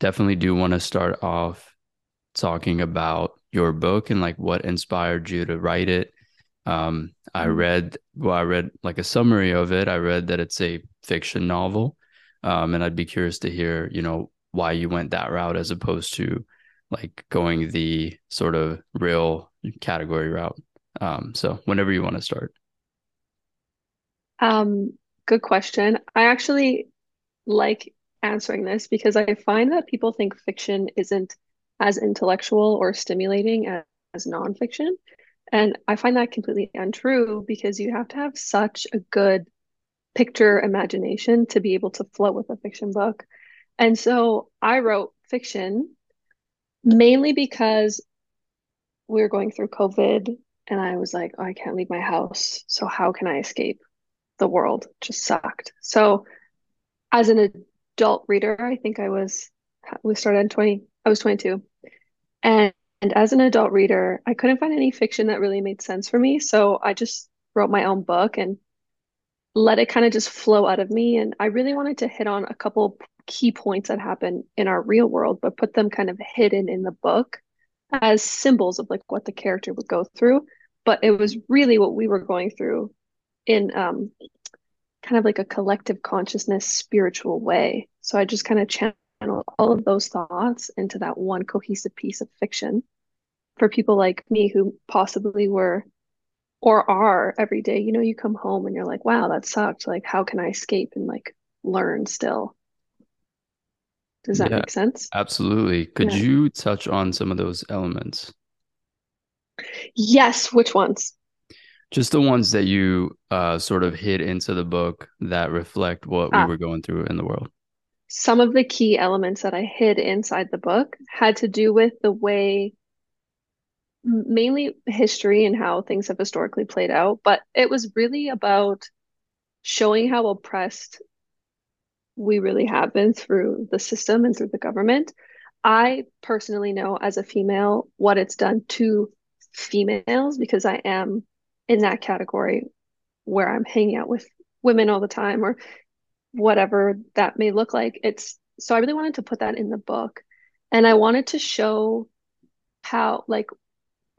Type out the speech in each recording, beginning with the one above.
definitely do want to start off talking about your book and like what inspired you to write it. I read like a summary of it. I read that it's a fiction novel. And I'd be curious to hear, you know, why you went that route as opposed to like going the sort of real category route. So whenever you want to start. Good question. I actually like answering this because I find that people think fiction isn't as intellectual or stimulating as nonfiction. And I find that completely untrue because you have to have such a good picture imagination to be able to flow with a fiction book. And so I wrote fiction mainly because we were going through COVID and I was like, oh, I can't leave my house. So how can I escape? The world just sucked. So as an adult reader, I think I was 22. And as an adult reader, I couldn't find any fiction that really made sense for me. So I just wrote my own book and let it kind of just flow out of me. And I really wanted to hit on a couple key points that happen in our real world, but put them kind of hidden in the book as symbols of like what the character would go through. But it was really what we were going through in kind of like a collective consciousness, spiritual way. So I just kind of channeled all of those thoughts into that one cohesive piece of fiction for people like me who possibly were or are every day, you know, you come home and you're like, wow, that sucked. Like, how can I escape and like learn still? Does that make sense? Absolutely. Could you touch on some of those elements? Yes. Which ones? Just the ones that you sort of hid into the book that reflect what we were going through in the world. Some of the key elements that I hid inside the book had to do with the way, mainly history and how things have historically played out, but it was really about showing how oppressed we really have been through the system and through the government. I personally know as a female what it's done to females because I am in that category where I'm hanging out with women all the time or whatever that may look like. So I really wanted to put that in the book. And I wanted to show how, like,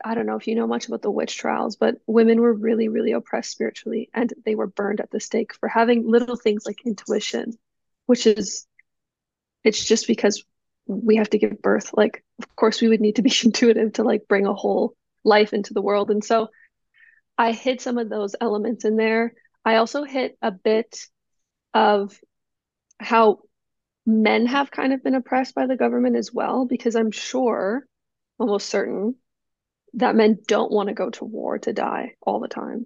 I don't know if you know much about the witch trials, but women were really, really oppressed spiritually and they were burned at the stake for having little things like intuition, which is, it's just because we have to give birth. Like, of course we would need to be intuitive to like bring a whole life into the world. And so I hid some of those elements in there. I also hit a bit of how men have kind of been oppressed by the government as well, because I'm sure, almost certain, that men don't want to go to war to die all the time.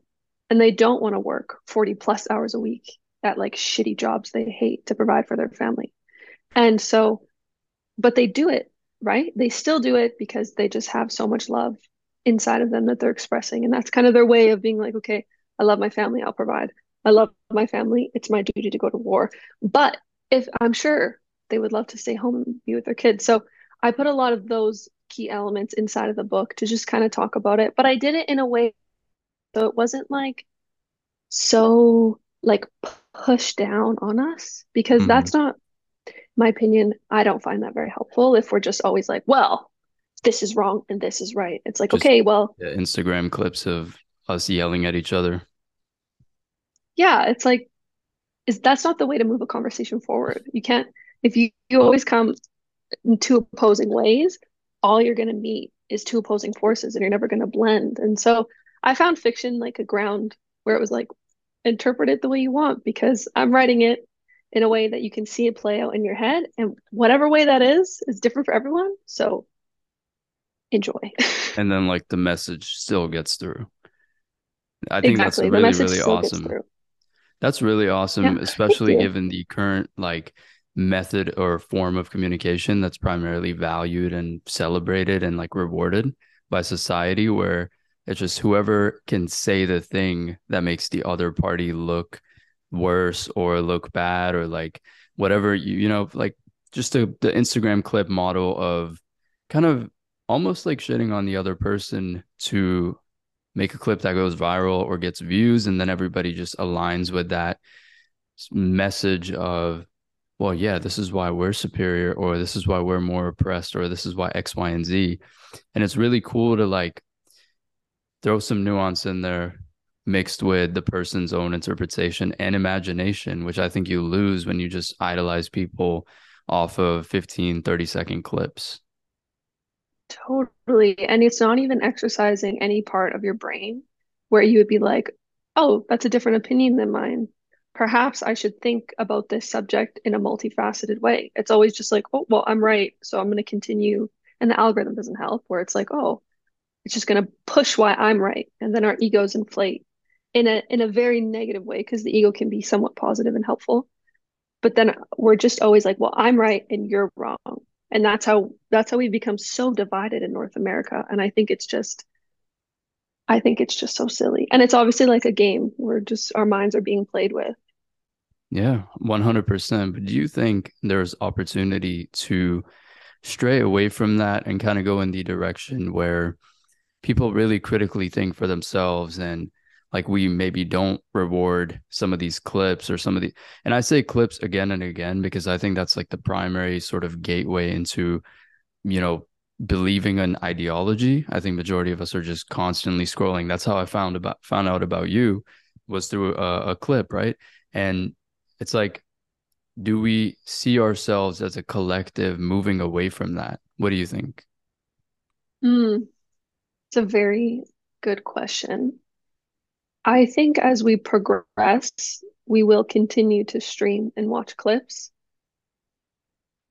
And they don't want to work 40 plus hours a week at like shitty jobs they hate to provide for their family. And so, but they do it, right? They still do it because they just have so much love inside of them that they're expressing. And that's kind of their way of being like, okay, I love my family, I'll provide. I love my family, it's my duty to go to war. But if I'm sure they would love to stay home and be with their kids. So I put a lot of those key elements inside of the book to just kind of talk about it. But I did it in a way so it wasn't like so like pushed down on us because that's not my opinion. I don't find that very helpful if we're just always like, well, this is wrong and this is right. It's like, just, okay, well. Instagram clips of us yelling at each other. Yeah, it's like, that's not the way to move a conversation forward. You can't, if you always come in two opposing ways, all you're going to meet is two opposing forces and you're never going to blend. And so I found fiction like a ground where it was like, interpret it the way you want because I'm writing it in a way that you can see it play out in your head. And whatever way that is different for everyone. So enjoy. And then like the message still gets through. I think exactly. That's really, really awesome. That's really awesome, yeah. Especially given the current like method or form of communication that's primarily valued and celebrated and like rewarded by society, where it's just whoever can say the thing that makes the other party look worse or look bad or like whatever, you know, like just the Instagram clip model of kind of almost like shitting on the other person to make a clip that goes viral or gets views. And then everybody just aligns with that message of, well, yeah, this is why we're superior, or this is why we're more oppressed, or this is why X, Y, and Z. And it's really cool to like throw some nuance in there mixed with the person's own interpretation and imagination, which I think you lose when you just idolize people off of 15, 30-second clips. Totally. And it's not even exercising any part of your brain where you would be like, oh, that's a different opinion than mine. Perhaps I should think about this subject in a multifaceted way. It's always just like, oh, well, I'm right, so I'm going to continue. And the algorithm doesn't help, where it's like, oh, it's just going to push why I'm right. And then our egos inflate in a very negative way, because the ego can be somewhat positive and helpful. But then we're just always like, well, I'm right and you're wrong. And that's how we've become so divided in North America. And I think it's just so silly. And it's obviously like a game where just our minds are being played with. Yeah, 100%. But do you think there's opportunity to stray away from that and kind of go in the direction where people really critically think for themselves, and like we maybe don't reward some of these clips or some of the, and I say clips again and again, because I think that's like the primary sort of gateway into, you know, believing an ideology. I think majority of us are just constantly scrolling. That's how I found out about you, was through a clip, right? And it's like, do we see ourselves as a collective moving away from that? What do you think? It's a very good question. I think as we progress, we will continue to stream and watch clips.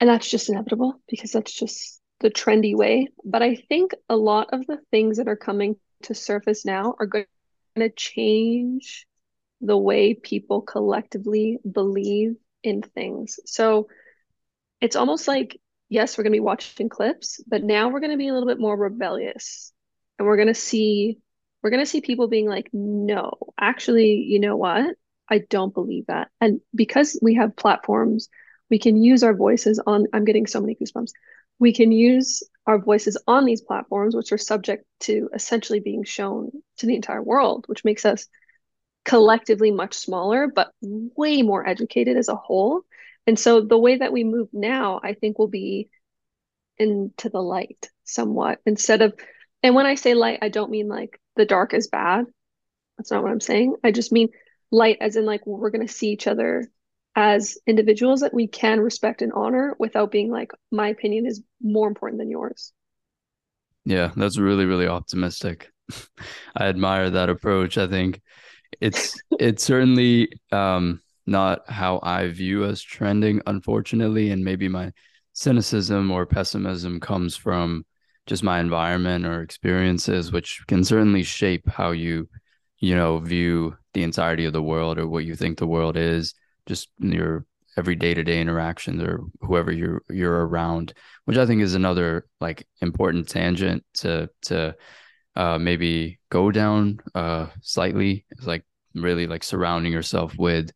And that's just inevitable, because that's just the trendy way. But I think a lot of the things that are coming to surface now are going to change the way people collectively believe in things. So it's almost like, yes, we're going to be watching clips, but now we're going to be a little bit more rebellious. And we're going to see people being like, no, actually, you know what? I don't believe that. And because we have platforms, we can use our voices on, I'm getting so many goosebumps. We can use our voices on these platforms, which are subject to essentially being shown to the entire world, which makes us collectively much smaller, but way more educated as a whole. And so the way that we move now, I think, will be into the light somewhat, instead of, and when I say light, I don't mean like the dark is bad. That's not what I'm saying. I just mean light as in like, we're going to see each other as individuals that we can respect and honor without being like, my opinion is more important than yours. Yeah, that's really, really optimistic. I admire that approach. I think it's certainly not how I view us trending, unfortunately. And maybe my cynicism or pessimism comes from just my environment or experiences, which can certainly shape how you view the entirety of the world, or what you think the world is, just your every day-to-day interactions or whoever you're around, which I think is another like important tangent to maybe go down slightly. It's like really like surrounding yourself with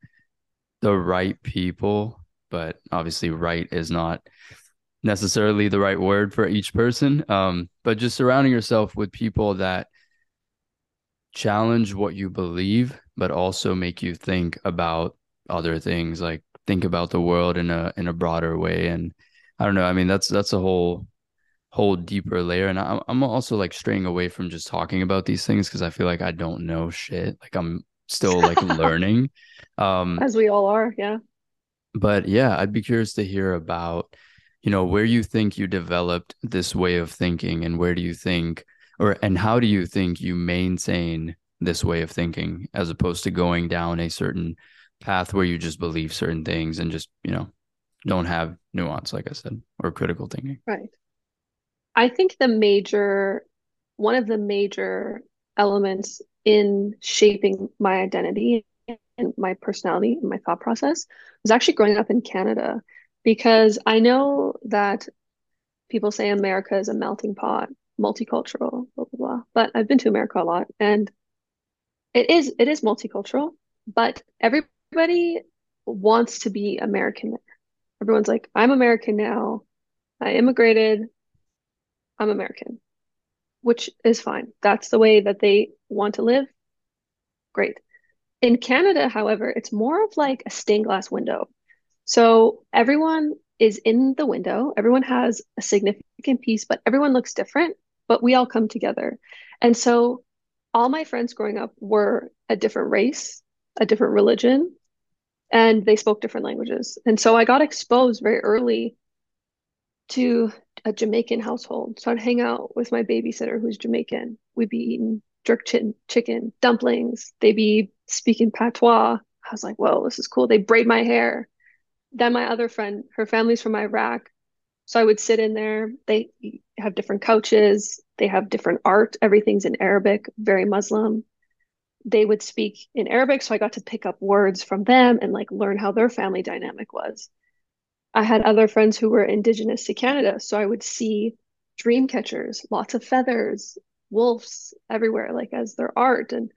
the right people, but obviously right is not necessarily the right word for each person, but just surrounding yourself with people that challenge what you believe, but also make you think about other things, like think about the world in a broader way. And I don't know, I mean, that's a whole deeper layer. And I'm also like straying away from just talking about these things, because I feel like I don't know shit, like I'm still like learning, as we all are. Yeah, but yeah, I'd be curious to hear about, you know, where you think you developed this way of thinking, and where do you think, or and how do you think you maintain this way of thinking, as opposed to going down a certain path where you just believe certain things and just, you know, don't have nuance, like I said, or critical thinking. Right. I think one of the major elements in shaping my identity and my personality and my thought process was actually growing up in Canada. Because I know that people say America is a melting pot, multicultural, blah, blah, blah. But I've been to America a lot, and it is multicultural, but everybody wants to be American there. Everyone's like, I'm American now. I immigrated. I'm American, which is fine. That's the way that they want to live. Great. In Canada, however, it's more of like a stained glass window. So everyone is in the window. Everyone has a significant piece, but everyone looks different, but we all come together. And so all my friends growing up were a different race, a different religion, and they spoke different languages. And so I got exposed very early to a Jamaican household. So I'd hang out with my babysitter who's Jamaican. We'd be eating jerk chicken, dumplings. They'd be speaking patois. I was like, whoa, this is cool. They braid my hair. Then my other friend, her family's from Iraq. So I would sit in there. They have different couches. They have different art. Everything's in Arabic, very Muslim. They would speak in Arabic. So I got to pick up words from them and like learn how their family dynamic was. I had other friends who were indigenous to Canada. So I would see dream catchers, lots of feathers, wolves everywhere, like as their art. And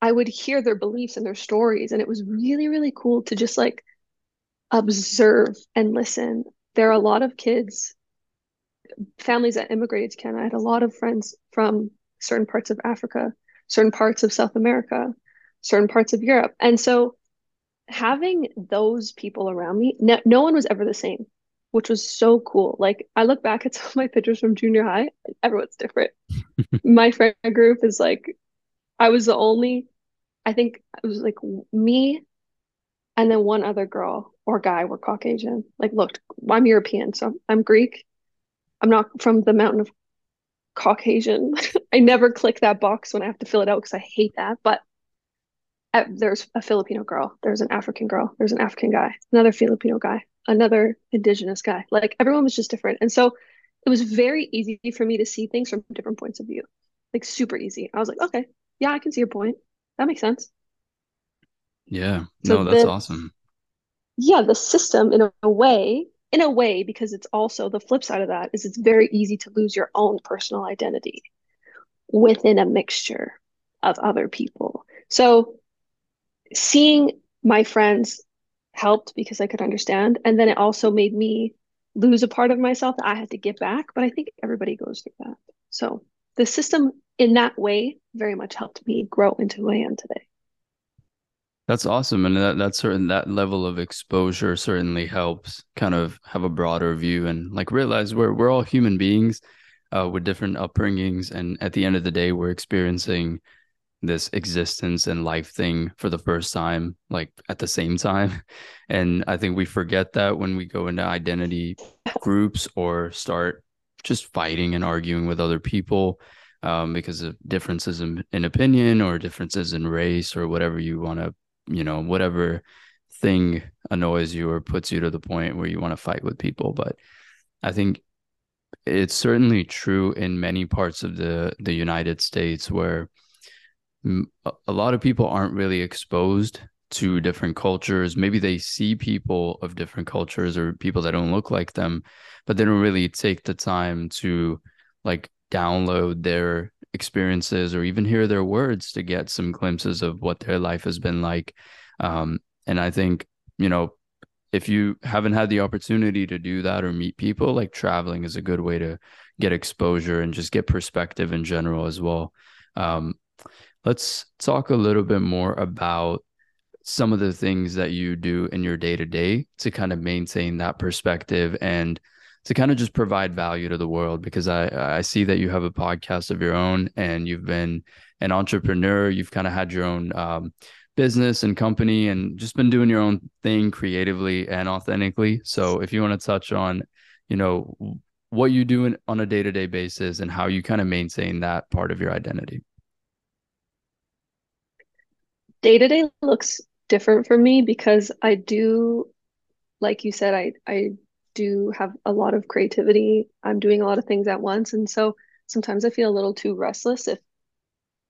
I would hear their beliefs and their stories. And it was really, really cool to just like observe and listen. There are a lot of kids, families that immigrated to Canada. I had a lot of friends from certain parts of Africa, certain parts of South America, certain parts of Europe. And so having those people around me, no one was ever the same, which was so cool. Like I look back at some of my pictures from junior high, everyone's different. My friend group is like, I think it was like me and then one other girl or guy were Caucasian. Like, look, I'm European, so I'm Greek. I'm not from the mountain of Caucasian. I never click that box when I have to fill it out because I hate that. But there's a Filipino girl, there's an African girl, there's an African guy, another Filipino guy, another indigenous guy. Like everyone was just different. And so it was very easy for me to see things from different points of view, like super easy. I was like, okay, yeah, I can see your point. That makes sense. Yeah. No, that's awesome. Yeah. The system in a way, because it's also the flip side of that is it's very easy to lose your own personal identity within a mixture of other people. So seeing my friends helped because I could understand. And then it also made me lose a part of myself that I had to get back. But I think everybody goes through that. So the system in that way very much helped me grow into who I am today. That's awesome. And that level of exposure certainly helps kind of have a broader view and like realize we're all human beings with different upbringings. And at the end of the day, we're experiencing this existence and life thing for the first time, like at the same time. And I think we forget that when we go into identity groups or start just fighting and arguing with other people because of differences in opinion or differences in race or whatever you want to, you know, whatever thing annoys you or puts you to the point where you want to fight with people. But I think it's certainly true in many parts of the United States where a lot of people aren't really exposed to different cultures. Maybe they see people of different cultures or people that don't look like them, but they don't really take the time to like download their experiences or even hear their words to get some glimpses of what their life has been like. And I think, you know, if you haven't had the opportunity to do that or meet people, like traveling is a good way to get exposure and just get perspective in general as well. Let's talk a little bit more about some of the things that you do in your day-to-day to kind of maintain that perspective and to kind of just provide value to the world, because I see that you have a podcast of your own and you've been an entrepreneur. You've kind of had your own business and company and just been doing your own thing creatively and authentically. So if you want to touch on, you know, what you do on a day-to-day basis and how you kind of maintain that part of your identity. Day-to-day looks different for me because I do, like you said, I do have a lot of creativity. I'm doing a lot of things at once. And so sometimes I feel a little too restless if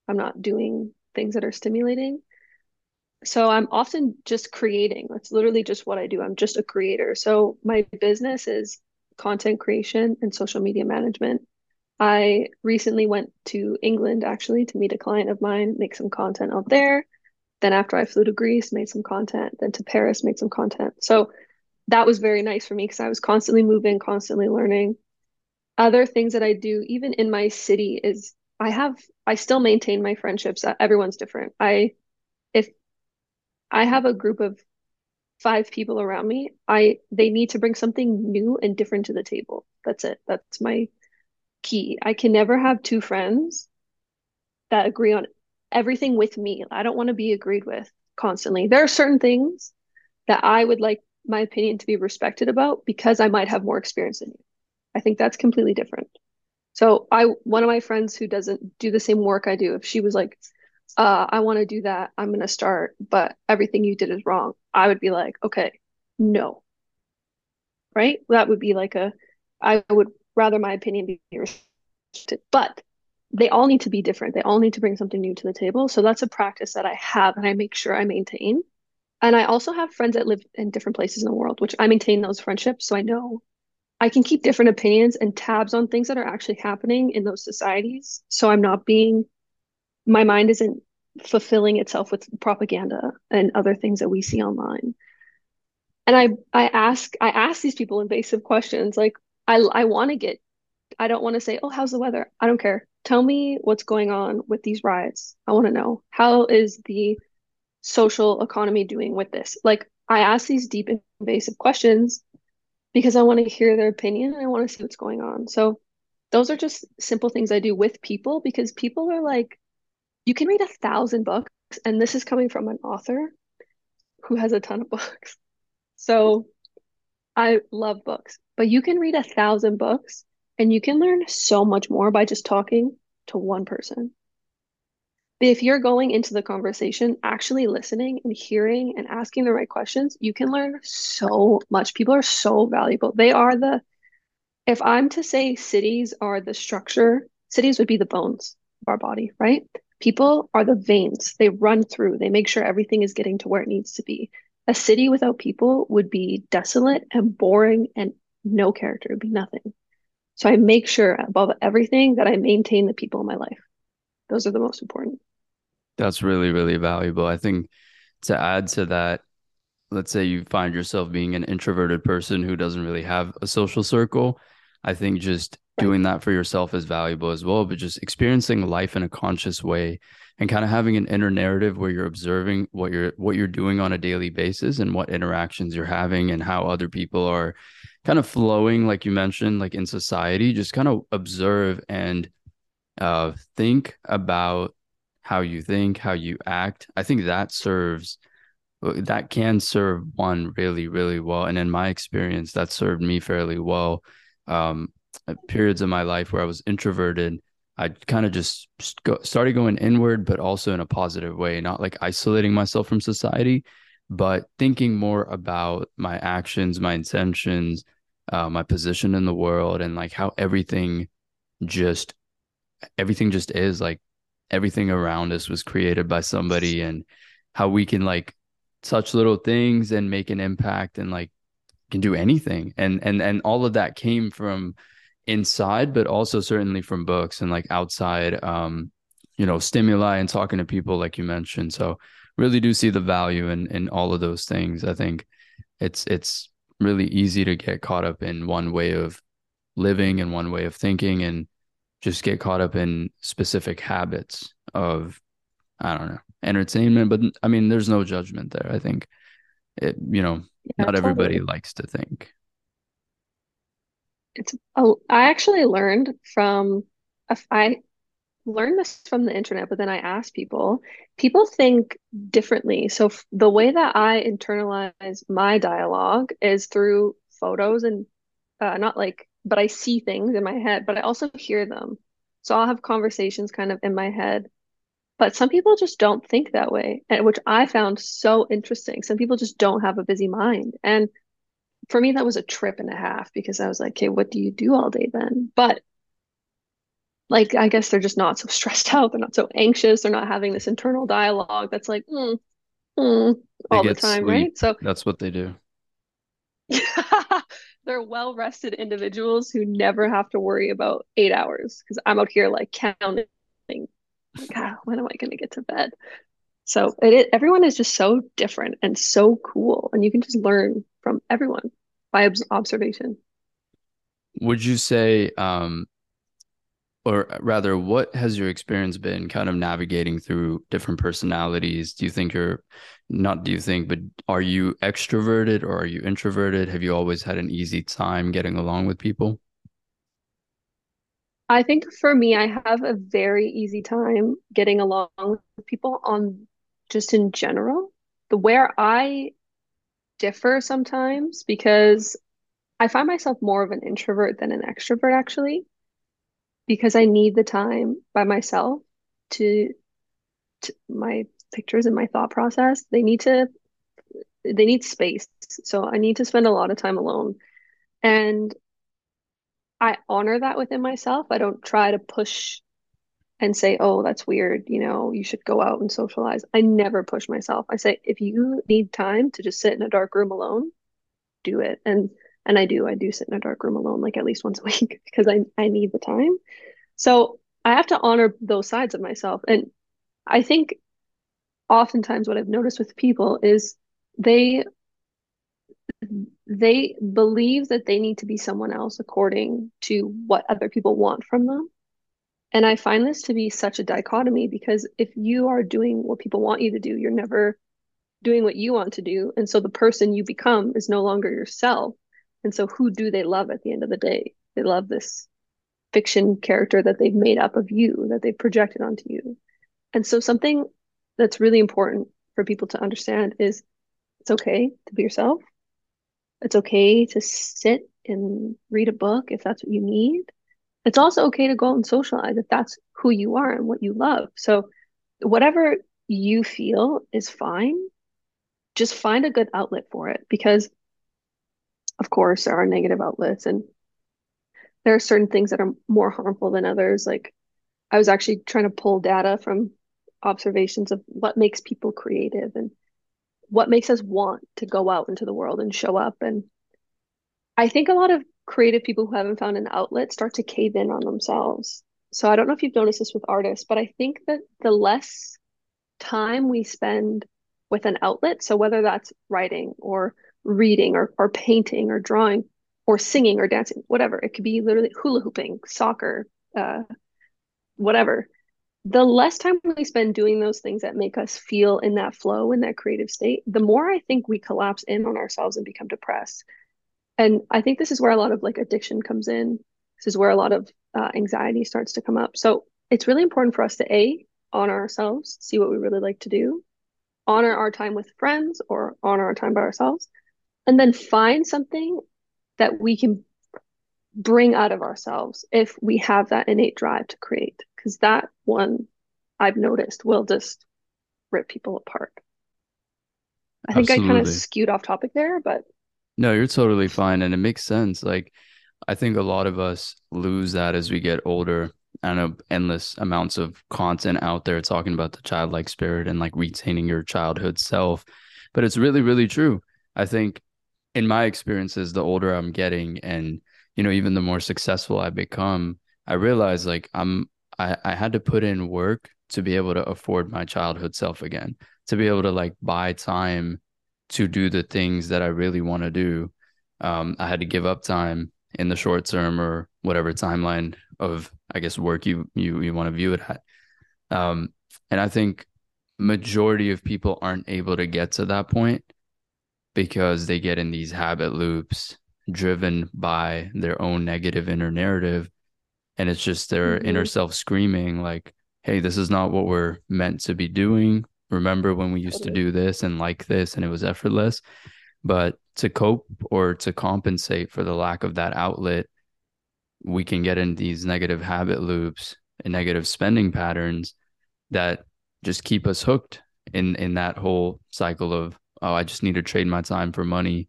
I'm not doing things that are stimulating. So I'm often just creating. That's literally just what I do. I'm just a creator. So my business is content creation and social media management. I recently went to England actually to meet a client of mine, make some content out there. Then after I flew to Greece, made some content, then to Paris, made some content. So that was very nice for me because I was constantly moving, constantly learning. Other things that I do, even in my city, is I still maintain my friendships. Everyone's different. If I have a group of 5 people around me, they need to bring something new and different to the table. That's it. That's my key. I can never have 2 friends that agree on everything with me. I don't want to be agreed with constantly. There are certain things that I would like my opinion to be respected about because I might have more experience than you. I think that's completely different. So one of my friends who doesn't do the same work I do, if she was like, I want to do that, I'm going to start, but everything you did is wrong, I would be like, okay, no. Right? That would be like I would rather my opinion be respected. But they all need to be different. They all need to bring something new to the table. So that's a practice that I have and I make sure I maintain. And I also have friends that live in different places in the world, which I maintain those friendships. So I know I can keep different opinions and tabs on things that are actually happening in those societies. So I'm not being, my mind isn't fulfilling itself with propaganda and other things that we see online. And I ask these people invasive questions. Like I don't want to say, oh, how's the weather? I don't care. Tell me what's going on with these riots. I want to know, how is the social economy doing with this? Like, I ask these deep invasive questions because I want to hear their opinion and I want to see what's going on. So those are just simple things I do with people, because people are like, you can read 1,000 books, and this is coming from an author who has a ton of books. So I love books, but you can read 1,000 books and you can learn so much more by just talking to one person. If you're going into the conversation, actually listening and hearing and asking the right questions, you can learn so much. People are so valuable. If I'm to say cities are the structure, cities would be the bones of our body, right? People are the veins. They run through. They make sure everything is getting to where it needs to be. A city without people would be desolate and boring and no character. It would be nothing. So I make sure above everything that I maintain the people in my life. Those are the most important. That's really, really valuable. I think to add to that, let's say you find yourself being an introverted person who doesn't really have a social circle. I think just doing that for yourself is valuable as well, but just experiencing life in a conscious way and kind of having an inner narrative where you're observing what you're doing on a daily basis and what interactions you're having and how other people are kind of flowing, like you mentioned, like in society, just kind of observe and think about how you think, how you act. I think that can serve one really, really well. And in my experience, that served me fairly well. At periods of my life where I was introverted, I kind of just started going inward, but also in a positive way, not like isolating myself from society, but thinking more about my actions, my intentions, my position in the world, and like how everything just is, like everything around us was created by somebody, and how we can like touch little things and make an impact and like can do anything. And all of that came from inside, but also certainly from books and like outside, stimuli and talking to people, like you mentioned. So really do see the value in all of those things. I think it's really easy to get caught up in one way of living and one way of thinking, and just get caught up in specific habits of, I don't know, entertainment. But I mean, there's no judgment there. I think not everybody likes to think. I learned this from the internet, but then I asked people think differently. So the way that I internalize my dialogue is through photos and but I see things in my head, but I also hear them. So I'll have conversations kind of in my head, but some people just don't think that way, which I found so interesting. Some people just don't have a busy mind. And for me, that was a trip and a half, because I was like, okay, what do you do all day then? But like, I guess they're just not so stressed out. They're not so anxious. They're not having this internal dialogue that's like, all the time. Sleep. Right. So that's what they do. They're well-rested individuals who never have to worry about 8 hours, because I'm out here like counting, God, when am I going to get to bed? So everyone is just so different and so cool, and you can just learn from everyone by observation. Would you say or rather, what has your experience been kind of navigating through different personalities? Do you think you're not, do you think, but are you extroverted or are you introverted? Have you always had an easy time getting along with people? I think for me, I have a very easy time getting along with people on just in general. The where I differ sometimes because I find myself more of an introvert than an extrovert, actually, because I need the time by myself to my pictures and my thought process. They need space. So I need to spend a lot of time alone. And I honor that within myself. I don't try to push and say, oh, that's weird. You know, you should go out and socialize. I never push myself. I say, if you need time to just sit in a dark room alone, do it. And I do sit in a dark room alone, like at least once a week, because I need the time. So I have to honor those sides of myself. And I think oftentimes what I've noticed with people is they believe that they need to be someone else according to what other people want from them. And I find this to be such a dichotomy, because if you are doing what people want you to do, you're never doing what you want to do. And so the person you become is no longer yourself. And so who do they love at the end of the day? They love this fiction character that they've made up of you, that they've projected onto you. And so something that's really important for people to understand is it's okay to be yourself. It's okay to sit and read a book if that's what you need. It's also okay to go out and socialize if that's who you are and what you love. So whatever you feel is fine. Just find a good outlet for it, because of course there are negative outlets and there are certain things that are more harmful than others. Like I was actually trying to pull data from observations of what makes people creative and what makes us want to go out into the world and show up. And I think a lot of creative people who haven't found an outlet start to cave in on themselves. So I don't know if you've noticed this with artists, but I think that the less time we spend with an outlet, so whether that's writing or reading or painting or drawing or singing or dancing, whatever, it could be literally hula hooping, soccer, whatever. The less time we spend doing those things that make us feel in that flow, in that creative state, the more I think we collapse in on ourselves and become depressed. And I think this is where a lot of like addiction comes in. This is where a lot of anxiety starts to come up. So it's really important for us to A, honor ourselves, see what we really like to do, honor our time with friends or honor our time by ourselves, and then find something that we can bring out of ourselves if we have that innate drive to create. Because that one, I've noticed, will just rip people apart. I think absolutely. I kind of skewed off topic there, but... No, you're totally fine. And it makes sense. Like, I think a lot of us lose that as we get older. I know endless amounts of content out there talking about the childlike spirit and like retaining your childhood self. But it's really, really true. I think in my experiences, the older I'm getting and, you know, even the more successful I become, I realize like I had to put in work to be able to afford my childhood self again, to be able to like buy time to do the things that I really want to do. I had to give up time in the short term or whatever timeline of, I guess, work you want to view it at. And I think majority of people aren't able to get to that point because they get in these habit loops driven by their own negative inner narrative. And it's just their inner self screaming like, hey, this is not what we're meant to be doing. Remember when we used to do this and like this and it was effortless. But to cope or to compensate for the lack of that outlet, we can get in these negative habit loops and negative spending patterns that just keep us hooked in that whole cycle of, oh, I just need to trade my time for money.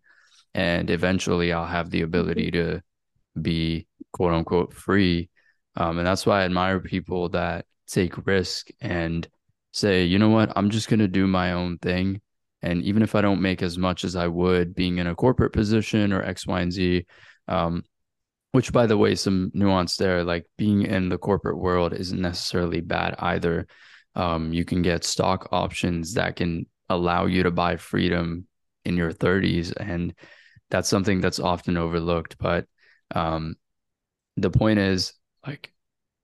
And eventually I'll have the ability to be quote unquote free. And that's why I admire people that take risk and say, you know what, I'm just going to do my own thing. And even if I don't make as much as I would being in a corporate position or X, Y, and Z, which by the way, some nuance there, like being in the corporate world isn't necessarily bad either. You can get stock options that can allow you to buy freedom in your 30s. And that's something that's often overlooked. But the point is like,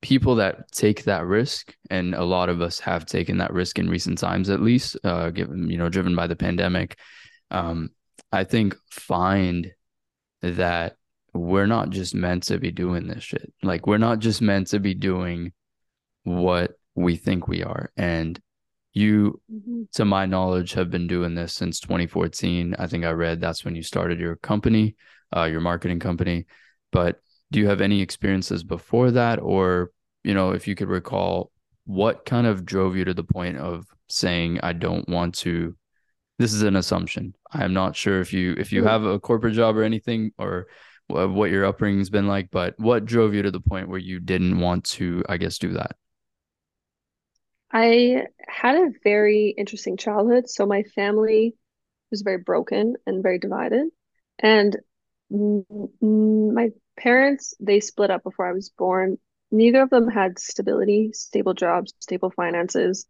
people that take that risk, and a lot of us have taken that risk in recent times, at least, given, driven by the pandemic, I think find that we're not just meant to be doing this shit. Like, we're not just meant to be doing what we think we are. And you, to my knowledge, have been doing this since 2014. I think I read that's when you started your company, your marketing company. But do you have any experiences before that? Or, if you could recall, what kind of drove you to the point of saying, I don't want to, this is an assumption. I'm not sure if you have a corporate job or anything, or what your upbringing's been like, but what drove you to the point where you didn't want to, I guess, do that? I had a very interesting childhood. So my family was very broken and very divided. And my parents, they split up before I was born. Neither of them had stability, stable jobs, stable finances.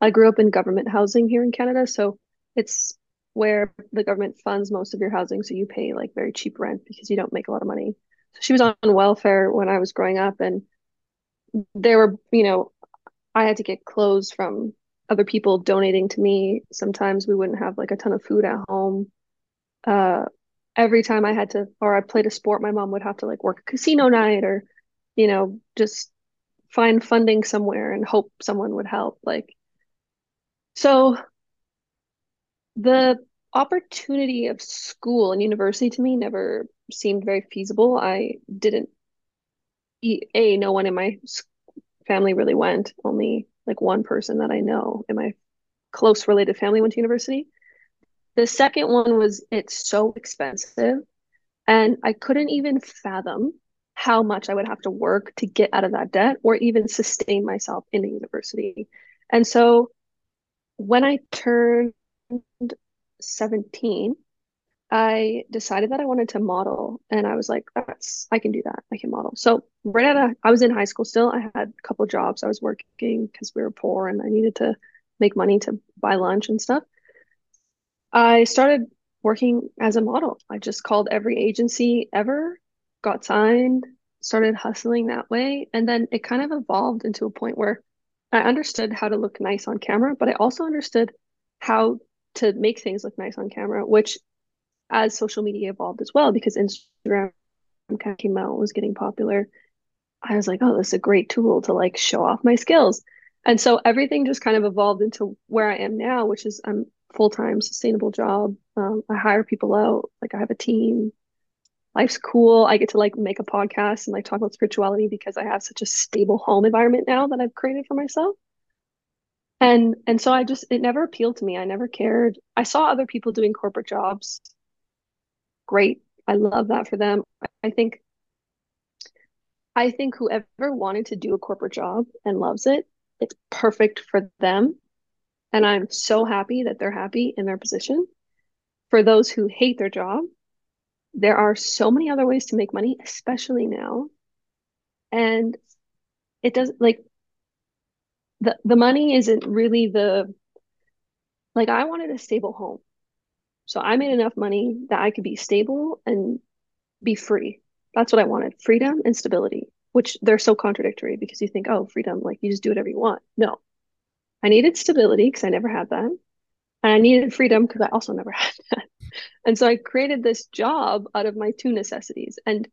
I grew up in government housing here in Canada. So it's where the government funds most of your housing. So you pay like very cheap rent because you don't make a lot of money. So she was on welfare when I was growing up, and there were, I had to get clothes from other people donating to me. Sometimes we wouldn't have like a ton of food at home. Every time I played a sport, my mom would have to like work a casino night, or, just find funding somewhere and hope someone would help. Like, so the opportunity of school and university to me never seemed very feasible. I didn't, no one in my family really went. Only like one person that I know in my close related family went to university. The second one was, it's so expensive, and I couldn't even fathom how much I would have to work to get out of that debt or even sustain myself in a university. And so when I turned 17, I decided that I wanted to model, and I was like, I can do that. I can model. So I was in high school still. I had a couple jobs. I was working because we were poor and I needed to make money to buy lunch and stuff. I started working as a model. I just called every agency ever, got signed, started hustling that way. And then it kind of evolved into a point where I understood how to look nice on camera, but I also understood how to make things look nice on camera, which, as social media evolved as well, because Instagram kind of came out and was getting popular, I was like, oh, this is a great tool to like show off my skills. And so everything just kind of evolved into where I am now, which is I'm full-time sustainable job. I hire people out. Like, I have a team. Life's cool. I get to like make a podcast and like talk about spirituality because I have such a stable home environment now that I've created for myself. And so it never appealed to me. I never cared. I saw other people doing corporate jobs. Great. I love that for them. I think whoever wanted to do a corporate job and loves it, it's perfect for them. And I'm so happy that they're happy in their position. For those who hate their job, there are so many other ways to make money, especially now. And it doesn't like the money isn't really like, I wanted a stable home. So I made enough money that I could be stable and be free. That's what I wanted. Freedom and stability, which they're so contradictory because you think, oh, freedom, like you just do whatever you want. No, I needed stability because I never had that. And I needed freedom because I also never had that. And so I created this job out of my two necessities, and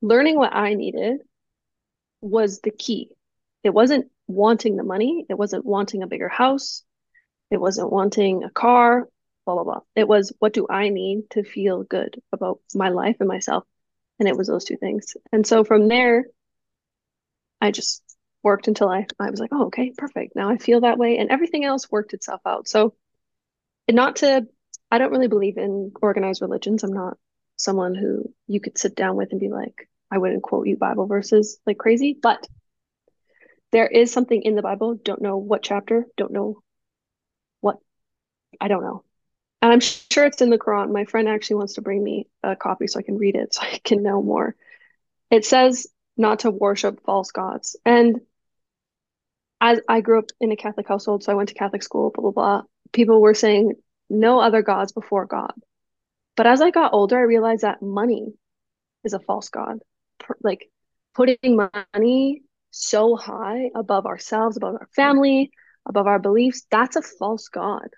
learning what I needed was the key. It wasn't wanting the money. It wasn't wanting a bigger house. It wasn't wanting a car. Blah, blah, blah. It was, what do I need to feel good about my life and myself? And it was those two things. And so from there, I just worked until I was like, oh, okay, perfect. Now I feel that way. And everything else worked itself out. So I don't really believe in organized religions. I'm not someone who you could sit down with and be like, I wouldn't quote you Bible verses like crazy, but there is something in the Bible. Don't know what chapter, don't know what, I don't know. And I'm sure it's in the Quran. My friend actually wants to bring me a copy so I can read it, so I can know more. It says not to worship false gods. And as I grew up in a Catholic household, so I went to Catholic school, blah, blah, blah. People were saying no other gods before God. But as I got older, I realized that money is a false god. Like, putting money so high above ourselves, above our family, above our beliefs, that's a false god.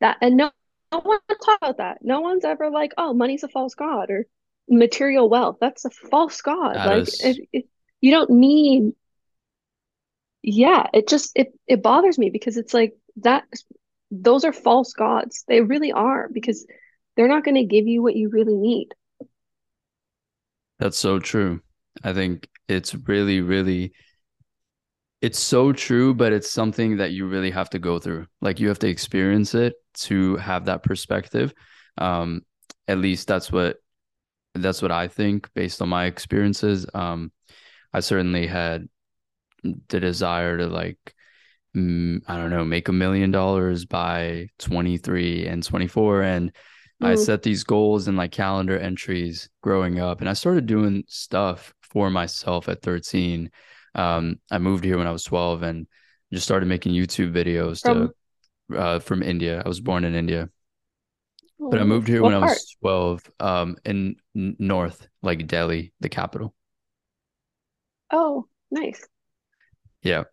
That, and no one talks about that. No one's ever like, oh, money's a false god, or material wealth, that's a false god. That like is... if you don't need, yeah, it just it bothers me, because it's like that, those are false gods. They really are, because they're not going to give you what you really need. That's so true. I think it's really, really, it's so true, but it's something that you really have to go through. Like, you have to experience it to have that perspective. At least that's what I think based on my experiences. I certainly had the desire to, like, I don't know, make $1 million by 23 and 24. And I set these goals and like calendar entries growing up. And I started doing stuff for myself at 13. I moved here when I was 12 and just started making YouTube videos from India. I was born in India, but I moved here when I was 12, in North, like Delhi, the capital. Oh, nice. Yeah.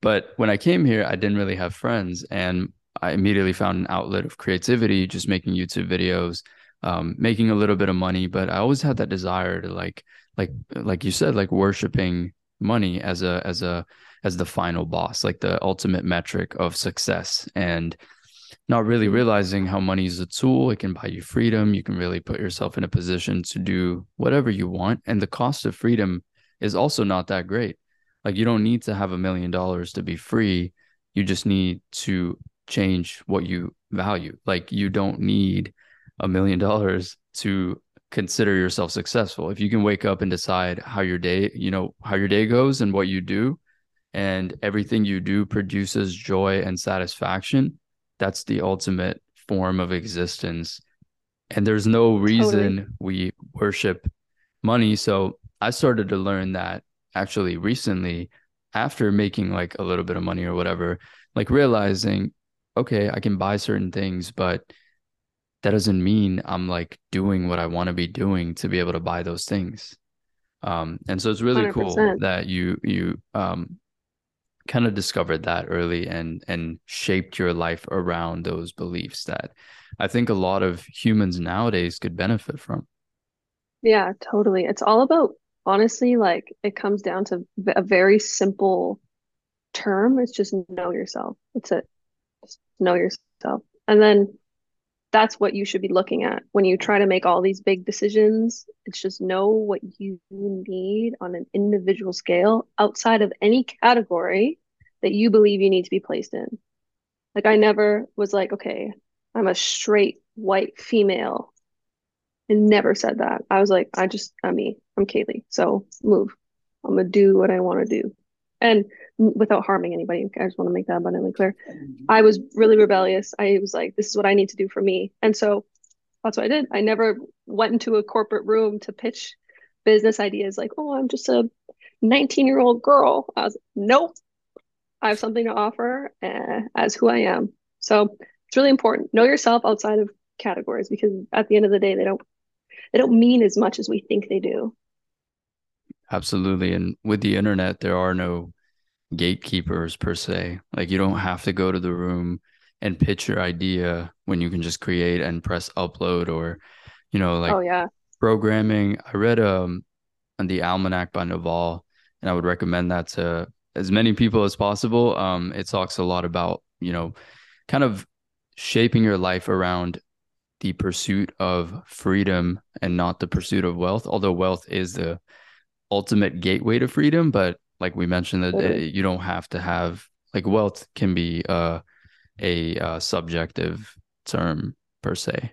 But when I came here, I didn't really have friends, and I immediately found an outlet of creativity, just making YouTube videos, making a little bit of money. But I always had that desire to like you said, like worshiping money as the final boss, like the ultimate metric of success, and not really realizing how money is a tool. It can buy you freedom. You can really put yourself in a position to do whatever you want. And the cost of freedom is also not that great. Like, you don't need to have $1 million to be free. You just need to change what you value. Like, you don't need $1 million to consider yourself successful. If you can wake up and decide how your day goes and what you do, and everything you do produces joy and satisfaction, that's the ultimate form of existence. And there's no reason we worship money. So I started to learn that actually recently, after making like a little bit of money or whatever, like realizing, okay, I can buy certain things, but that doesn't mean I'm like doing what I want to be doing to be able to buy those things. And so it's really 100%. Cool that you kind of discovered that early and shaped your life around those beliefs that I think a lot of humans nowadays could benefit from. Yeah, totally. It's all about, honestly, like, it comes down to a very simple term. It's just know yourself. That's it. Just know yourself. And then that's what you should be looking at when you try to make all these big decisions. It's just know what you need on an individual scale outside of any category that you believe you need to be placed in. Like, I never was like, okay, I'm a straight white female. I never said that. I was like, I'm me. I'm Kai-Lee. So move. I'm going to do what I want to do. And without harming anybody, I just want to make that abundantly clear. I was really rebellious. I was like, this is what I need to do for me. And so that's what I did. I never went into a corporate room to pitch business ideas like, oh, I'm just a 19-year-old girl. I was like, nope. I have something to offer as who I am. So it's really important. Know yourself outside of categories, because at the end of the day, they don't mean as much as we think they do. Absolutely. And with the internet, there are no gatekeepers per se. Like, you don't have to go to the room and pitch your idea when you can just create and press upload, or, you know, like programming. I read on the Almanac by Naval, and I would recommend that to as many people as possible. It talks a lot about, you know, kind of shaping your life around the pursuit of freedom and not the pursuit of wealth, although wealth is the ultimate gateway to freedom. But like we mentioned, that you don't have to have, like, wealth can be a subjective term per se.